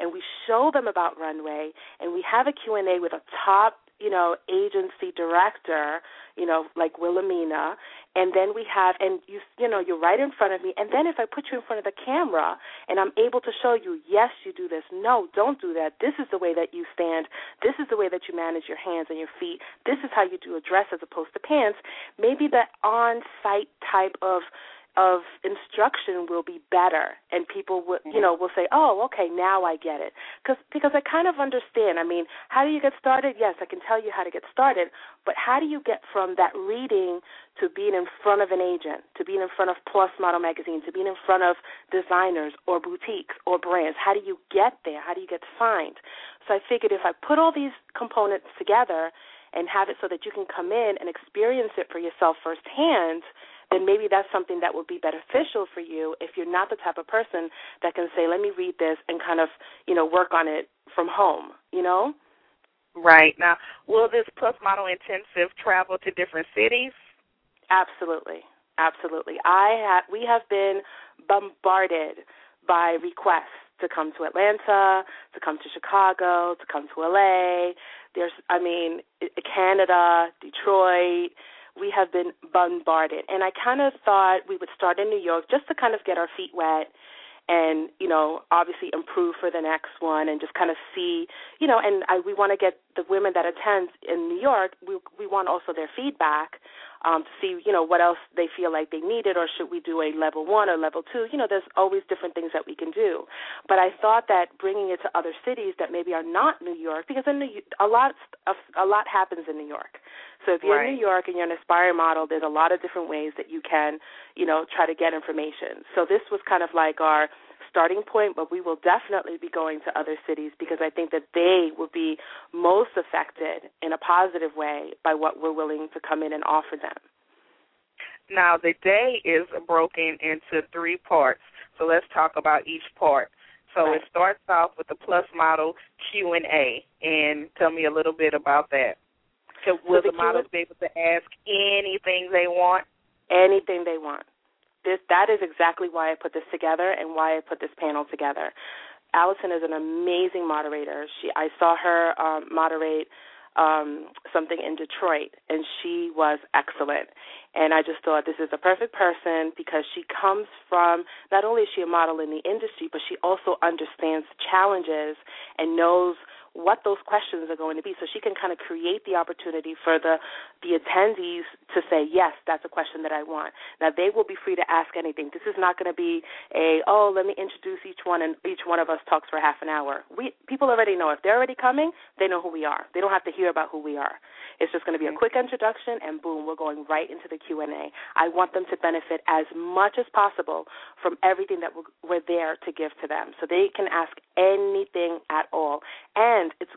and we show them about runway and we have a Q&A with a top, you know, agency director, you know, like Wilhelmina, and then we have, and you know, you're right in front of me, and then if I put you in front of the camera and I'm able to show you, yes, you do this, no, don't do that, this is the way that you stand, this is the way that you manage your hands and your feet, this is how you do a dress as opposed to pants, maybe the on-site type of instruction will be better, and people will, you know, will say, oh, okay, now I get it. Because I kind of understand. I mean, how do you get started? Yes, I can tell you how to get started, but how do you get from that reading to being in front of an agent, to being in front of Plus Model Magazine, to being in front of designers or boutiques or brands? How do you get there? How do you get signed? So I figured if I put all these components together and have it so that you can come in and experience it for yourself firsthand, then maybe that's something that would be beneficial for you if you're not the type of person that can say, let me read this and kind of, you know, work on it from home, you know? Right. Now, will this Plus Model Intensive travel to different cities? Absolutely. Absolutely. We have been bombarded by requests to come to Atlanta, to come to Chicago, to come to LA. Canada, Detroit. We have been bombarded, and I kind of thought we would start in New York just to kind of get our feet wet and, you know, obviously improve for the next one and just kind of see, you know, and we want to get the women that attend in New York, we want also their feedback to see, you know, what else they feel like they needed, or should we do a level 1 or level 2? You know, there's always different things that we can do. But I thought that bringing it to other cities that maybe are not New York, because a lot happens in New York. So if you're right. in New York and you're an aspiring model, there's a lot of different ways that you can, you know, try to get information. So this was kind of like our starting point, but we will definitely be going to other cities because I think that they will be most affected in a positive way by what we're willing to come in and offer them. Now, the day is broken into 3 parts, so let's talk about each part. So it starts off with the Plus Model Q&A, and tell me a little bit about that. So will the models be able to ask anything they want? Anything they want. That is exactly why I put this together and why I put this panel together. Allison is an amazing moderator. I saw her moderate something in Detroit, and she was excellent. And I just thought this is the perfect person because she comes from, not only is she a model in the industry, but she also understands challenges and knows what those questions are going to be. So she can kind of create the opportunity for the attendees to say, yes, that's a question that I want. Now, they will be free to ask anything. This is not going to be let me introduce each one and each one of us talks for half an hour. People already know. If they're already coming, they know who we are. They don't have to hear about who we are. It's just going to be a quick introduction, and boom, we're going right into the Q&A. I want them to benefit as much as possible from everything that we're there to give to them. So they can ask anything at all. And it's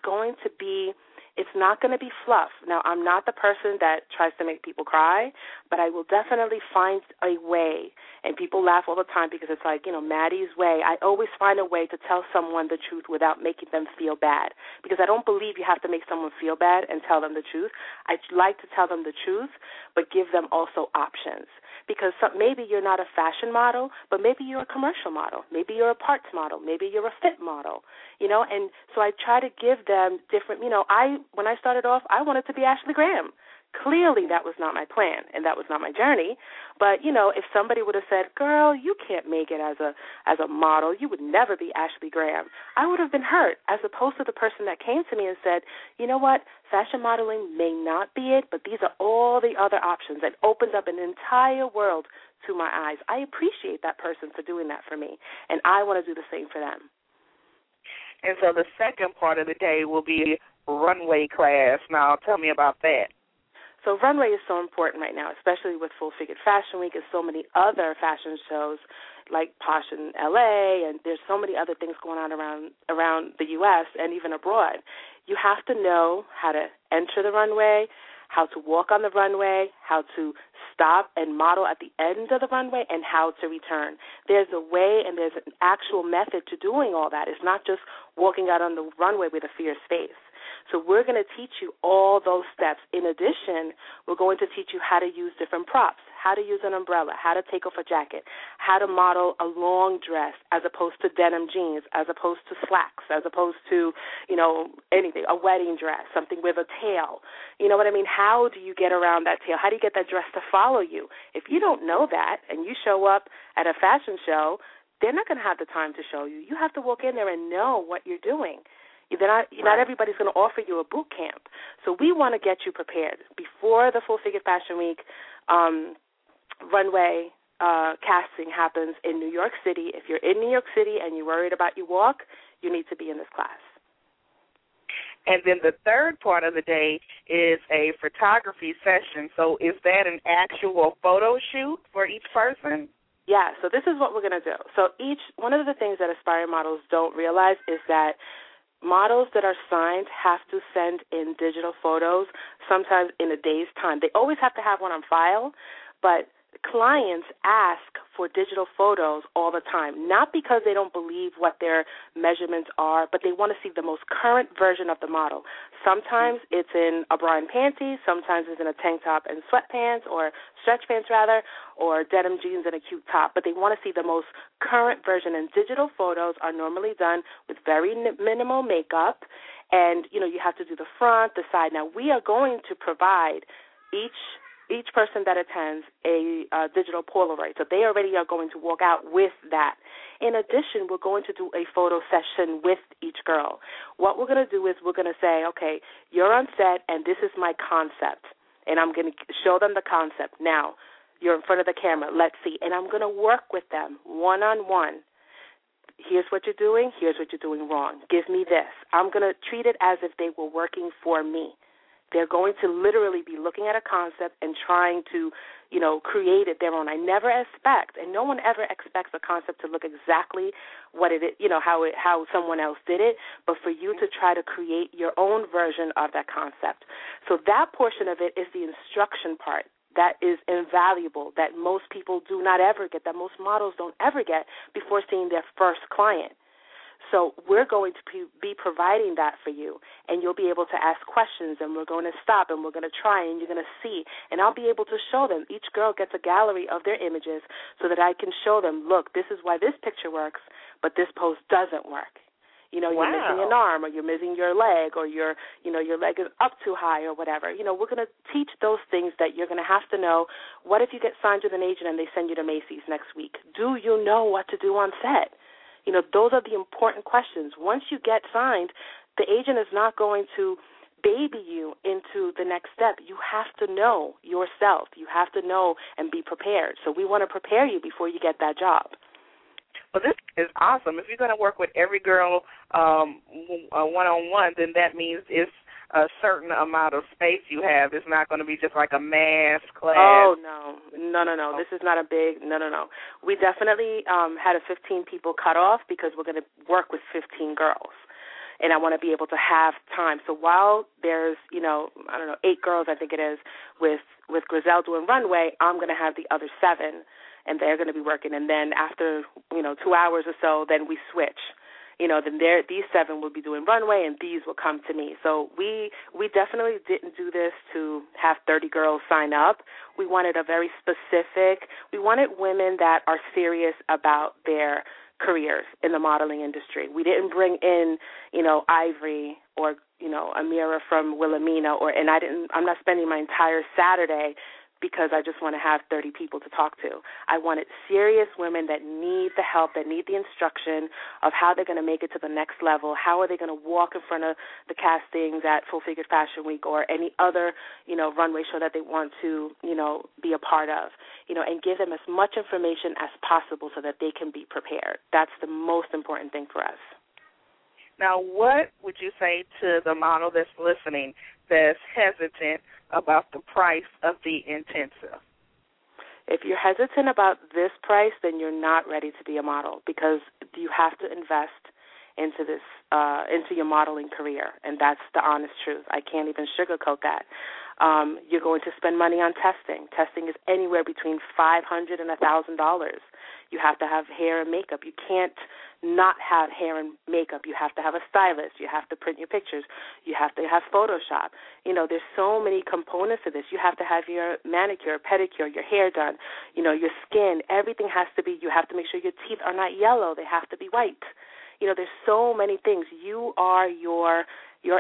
not going to be fluff. Now, I'm not the person that tries to make people cry, but I will definitely find a way. And people laugh all the time because it's like, Maddie's way. I always find a way to tell someone the truth without making them feel bad, because I don't believe you have to make someone feel bad and tell them the truth. I like to tell them the truth, but give them also options, because maybe you're not a fashion model, but maybe you're a commercial model. Maybe you're a parts model. Maybe you're a fit model, And so I try to give them different, when I started off, I wanted to be Ashley Graham. Clearly, that was not my plan, and that was not my journey. But, if somebody would have said, girl, you can't make it as a model, you would never be Ashley Graham, I would have been hurt, as opposed to the person that came to me and said, you know what, fashion modeling may not be it, but these are all the other options. It opens up an entire world to my eyes. I appreciate that person for doing that for me, and I want to do the same for them. And so the second part of the day will be runway class. Now, tell me about that. So runway is so important right now, especially with Full Figure Fashion Week and so many other fashion shows like Posh in LA, and there's so many other things going on around the U.S. and even abroad. You have to know how to enter the runway, how to walk on the runway, how to stop and model at the end of the runway, and how to return. There's a way and there's an actual method to doing all that. It's not just walking out on the runway with a fierce face. So we're going to teach you all those steps. In addition, we're going to teach you how to use different props, how to use an umbrella, how to take off a jacket, how to model a long dress as opposed to denim jeans, as opposed to slacks, as opposed to, anything, a wedding dress, something with a tail. You know what I mean? How do you get around that tail? How do you get that dress to follow you? If you don't know that and you show up at a fashion show, they're not going to have the time to show you. You have to walk in there and know what you're doing. Not everybody's going to offer you a boot camp. So we want to get you prepared before the Full Figure Fashion Week runway casting happens in New York City. If you're in New York City and you're worried about your walk, you need to be in this class. And then the third part of the day is a photography session. So is that an actual photo shoot for each person? Yeah, so this is what we're going to do. So one of the things that aspiring models don't realize is that models that are signed have to send in digital photos, sometimes in a day's time. They always have to have one on file, but clients ask for digital photos all the time, not because they don't believe what their measurements are, but they want to see the most current version of the model. Sometimes it's in a bra and panty, sometimes it's in a tank top and sweatpants, or stretch pants rather, or denim jeans and a cute top, but they want to see the most current version, and digital photos are normally done with very minimal makeup, and you have to do the front, the side. Now, we are going to provide each person that attends a digital Polaroid, so they already are going to walk out with that. In addition, we're going to do a photo session with each girl. What we're going to do is we're going to say, okay, you're on set, and this is my concept, and I'm going to show them the concept. Now, you're in front of the camera. Let's see. And I'm going to work with them one-on-one. Here's what you're doing. Here's what you're doing wrong. Give me this. I'm going to treat it as if they were working for me. They're going to literally be looking at a concept and trying to, create it their own. I never expect, and no one ever expects a concept to look exactly what it is, how someone else did it, but for you to try to create your own version of that concept. So that portion of it is the instruction part. That is invaluable, that most people do not ever get, that most models don't ever get before seeing their first client. So we're going to be providing that for you, and you'll be able to ask questions, and we're going to stop, and we're going to try, and you're going to see, and I'll be able to show them. Each girl gets a gallery of their images so that I can show them, look, this is why this picture works, but this pose doesn't work. You know, you're missing an arm, or you're missing your leg, or your leg is up too high, or whatever. You know, we're going to teach those things that you're going to have to know. What if you get signed with an agent and they send you to Macy's next week? Do you know what to do on set? You know, those are the important questions. Once you get signed, the agent is not going to baby you into the next step. You have to know yourself. You have to know and be prepared. So we want to prepare you before you get that job. Well, this is awesome. If you're going to work with every girl one-on-one, then that means it's a certain amount of space you have. It's not going to be just like a mass class. Oh, no. No. This is not a big, no. We definitely had a 15-people cutoff because we're going to work with 15 girls. And I want to be able to have time. So while there's, 8 girls, I think it is, with Grizel doing runway, I'm going to have the other 7, and they're going to be working. And then after, 2 hours or so, then we switch. Then these 7 will be doing runway, and these will come to me. So we definitely didn't do this to have 30 girls sign up. We wanted a very specific, we wanted women that are serious about their careers in the modeling industry. We didn't bring in, Ivory or, Amira from Wilhelmina, and I'm not spending my entire Saturday because I just want to have 30 people to talk to. I wanted serious women that need the help, that need the instruction of how they're going to make it to the next level, how are they going to walk in front of the castings at Full Figure Fashion Week or any other, runway show that they want to, be a part of, and give them as much information as possible so that they can be prepared. That's the most important thing for us. Now, what would you say to the model that's listening that's hesitant about the price of the intensive? If you're hesitant about this price, then you're not ready to be a model because you have to invest into this, into your modeling career, and that's the honest truth. I can't even sugarcoat that. You're going to spend money on testing. Testing is anywhere between $500 and $1,000. You have to have hair and makeup. You can't not have hair and makeup. You have to have a stylist. You have to print your pictures. You have to have Photoshop. There's so many components to this. You have to have your manicure, pedicure, your hair done, your skin. Everything has to be, you have to make sure your teeth are not yellow. They have to be white. There's so many things. You are your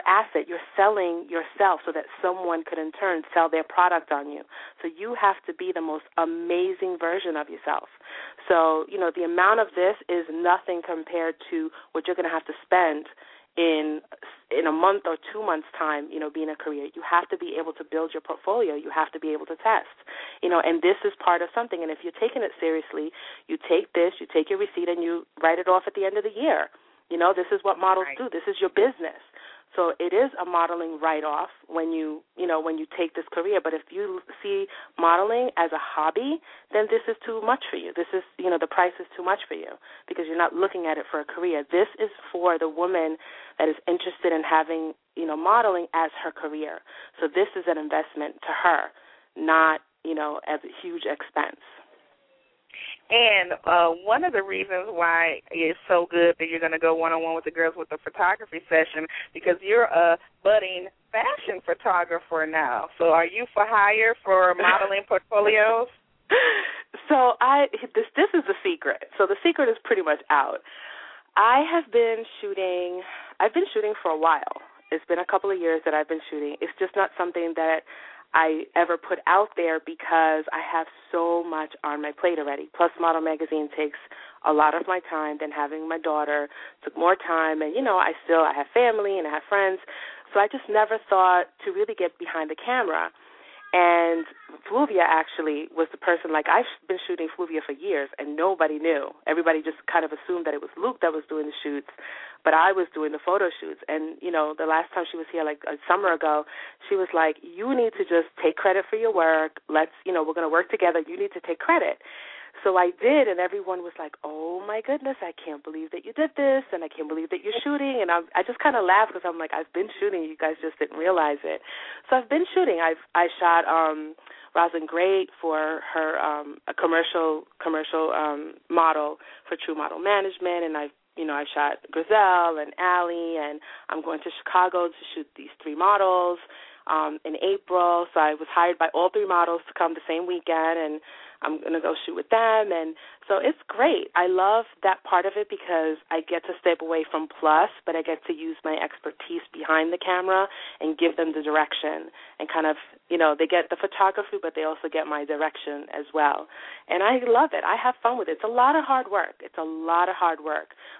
asset. You're selling yourself so that someone could, in turn, sell their product on you. So you have to be the most amazing version of yourself. So, the amount of this is nothing compared to what you're going to have to spend in a month or 2 months' time, being a career. You have to be able to build your portfolio. You have to be able to test, and this is part of something. And if you're taking it seriously, you take this, you take your receipt, and you write it off at the end of the year. This is what models do. This is your business. So it is a modeling write-off when you take this career. But if you see modeling as a hobby, then this is too much for you. This is, the price is too much for you because you're not looking at it for a career. This is for the woman that is interested in having, modeling as her career. So this is an investment to her, not, as a huge expense. And one of the reasons why it's so good that you're going to go one-on-one with the girls with the photography session because you're a budding fashion photographer now. So are you for hire for modeling portfolios? So this is the secret. So the secret is pretty much out. I've been shooting for a while. It's been a couple of years that I've been shooting. It's just not something that I ever put out there because I have so much on my plate already. Plus Model Magazine takes a lot of my time. Then having my daughter took more time. And, I have family and I have friends. So I just never thought to really get behind the camera. And Fluvia actually was the person, I've been shooting Fluvia for years and nobody knew. Everybody just kind of assumed that it was Luke that was doing the shoots, but I was doing the photo shoots. And, the last time she was here, a summer ago, she was like, you need to just take credit for your work. Let's, we're going to work together. You need to take credit. So I did, and everyone was like, oh, my goodness, I can't believe that you did this, and I can't believe that you're shooting. And I just kind of laughed because I'm like, I've been shooting. You guys just didn't realize it. So I've been shooting. I shot Rosalyn Gray for her a commercial model for True Model Management, and I've you know, I shot Griselle and Allie, and I'm going to Chicago to shoot these three models in April. So I was hired by all three models to come the same weekend, and I'm going to go shoot with them. And so it's great. I love that part of it because I get to step away from Plus, but I get to use my expertise behind the camera and give them the direction and kind of, you know, they get the photography, but they also get my direction as well. And I love it. I have fun with it. It's a lot of hard work.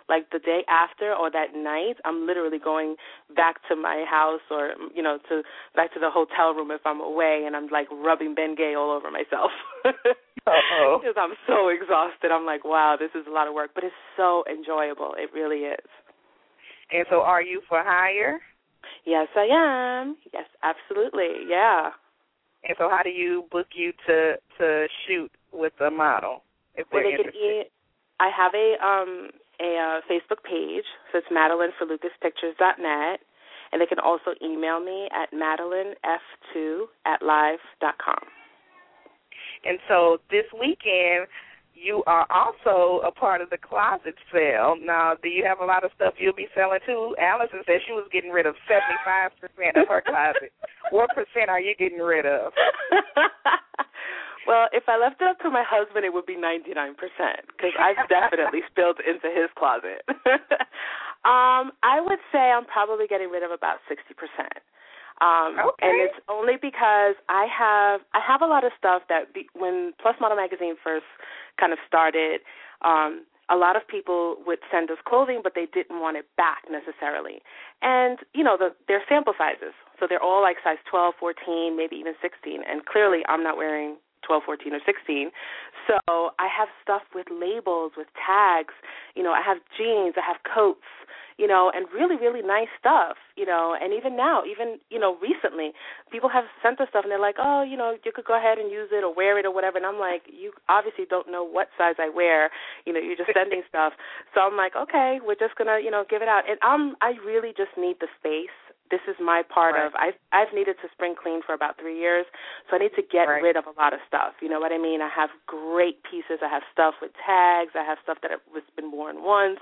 Like the day after or that night, I'm literally going back to my house or, you know, to back to the hotel room if I'm away, and I'm like rubbing Bengay all over myself. Because I'm so exhausted. I'm like, wow, this is a lot of work, but it's so enjoyable. It really is. And so are you for hire? Yes, I am. Yes, absolutely. Yeah. And so how do you book you to shoot with a model if they're interested? I have a Facebook page, so it's MadelineForLucasPictures.net, and they can also email me at madelinef2@live.com. And so this weekend, you are also a part of the closet sale. Now, do you have a lot of stuff you'll be selling too? Allison said she was getting rid of 75% of her closet. What percent are you getting rid of? Well, if I left it up to my husband, it would be 99% because I've definitely spilled into his closet. I would say I'm probably getting rid of about 60%. Okay. And it's only because I have a lot of stuff that when Plus Model Magazine first kind of started, a lot of people would send us clothing, but they didn't want it back necessarily. And, you know, they're sample sizes. So they're all like size 12, 14, maybe even 16. And clearly I'm not wearing 12, 14, or 16. So I have stuff with labels, with tags. You know, I have jeans, I have coats, you know, and really, really nice stuff, you know. And even now, you know, recently, people have sent us stuff, and they're like, oh, you know, you could go ahead and use it or wear it or whatever. And I'm like, you obviously don't know what size I wear. You know, you're just sending stuff. So I'm like, okay, we're just going to, you know, give it out. And I really just need the space. This is my part right. of, I've needed to spring clean for about 3 years, so I need to get right. rid of a lot of stuff. You know what I mean? I have great pieces. I have stuff with tags. I have stuff that has been worn once,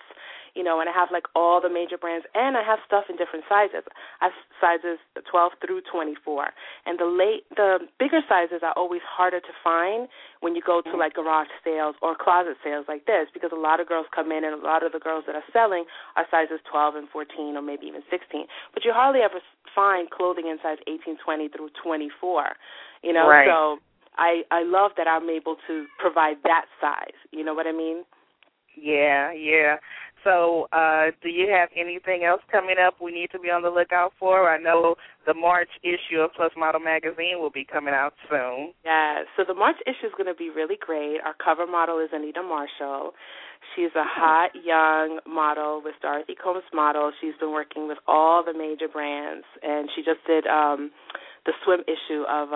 you know, and I have like all the major brands, and I have stuff in different sizes. I have sizes 12 through 24. And the bigger sizes are always harder to find when you go to like garage sales or closet sales like this, because a lot of girls come in, and a lot of the girls that are selling are sizes 12 and 14 or maybe even 16. But you hardly ever find clothing in size 18, 20 through 24, you know? Right. So I love that I'm able to provide that size. You know what I mean? Yeah, yeah. So do you have anything else coming up we need to be on the lookout for? I know the March issue of Plus Model Magazine will be coming out soon. Yeah, so the March issue is going to be really great. Our cover model is Anita Marshall. She's a hot, young model with Dorothy Combs Model. She's been working with all the major brands, and she just did the swim issue of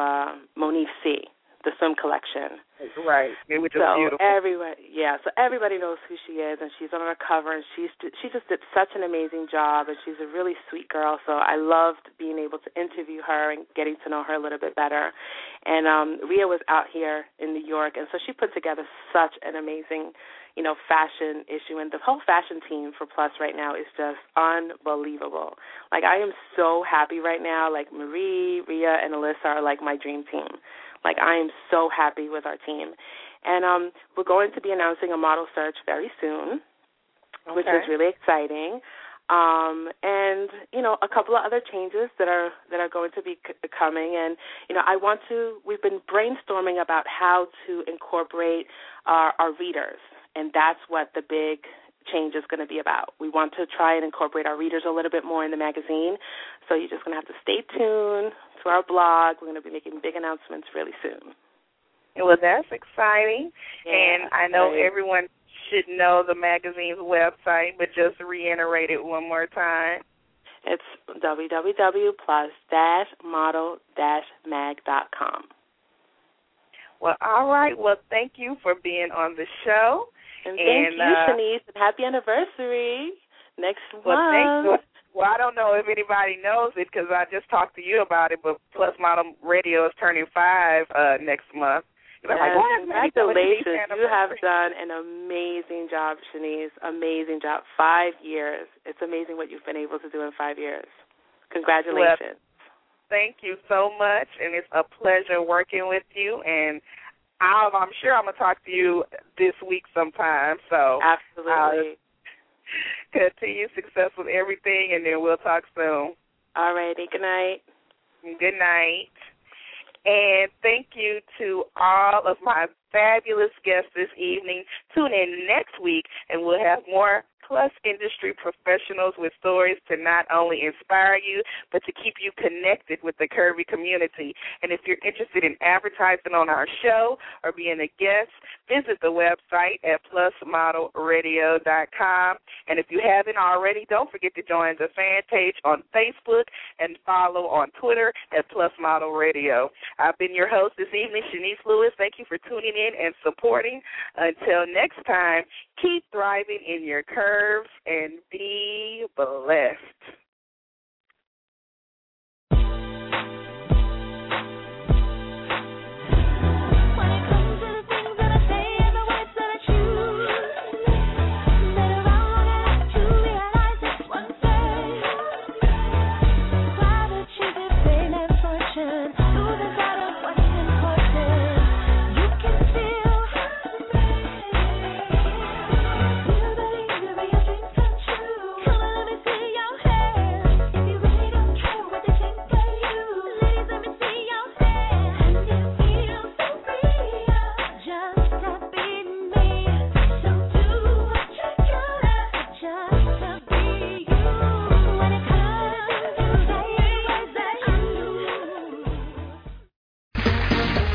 Monique C., the swim collection. Right. It was just beautiful. So everybody knows who she is, and she's on our cover, and she just did such an amazing job, and she's a really sweet girl, so I loved being able to interview her and getting to know her a little bit better. And Rhea was out here in New York, and so she put together such an amazing, you know, fashion issue, and the whole fashion team for Plus right now is just unbelievable. Like, I am so happy right now. Like, Marie, Rhea, and Alyssa are like my dream team. Like, I am so happy with our team. And we're going to be announcing a model search very soon, okay, which is really exciting. And, you know, a couple of other changes that are going to be coming. And, you know, we've been brainstorming about how to incorporate our readers, and that's what the big change is going to be about. We want to try and incorporate our readers a little bit more in the magazine, so you're just going to have to stay tuned to our blog. We're going to be making big announcements really soon. Well, that's exciting. Yeah, and I know everyone should know the magazine's website, but just reiterate it one more time. It's www.plus-model-mag.com. Well, all right. Well, thank you for being on the show. And thank you, Shanice, and happy anniversary next month. Thank you. Well, I don't know if anybody knows it because I just talked to you about it, but Plus Model Radio is turning 5 next month. And I'm like, oh, congratulations. You have done an amazing job, Shanice. Amazing job. 5 years. It's amazing what you've been able to do in 5 years. Congratulations. Well, thank you so much, and it's a pleasure working with you. And I'm sure I'm going to talk to you this week sometime. So absolutely. Continue success with everything, and then we'll talk soon. All righty. Good night. Good night. And thank you to all of my fabulous guests this evening. Tune in next week, and we'll have more Plus industry professionals with stories to not only inspire you, but to keep you connected with the Curvy community. And if you're interested in advertising on our show or being a guest, visit the website at plusmodelradio.com. And if you haven't already, don't forget to join the fan page on Facebook and follow on Twitter at Plus Model Radio. I've been your host this evening, Shanice Lewis. Thank you for tuning in and supporting. Until next time, keep thriving in your curves and be blessed.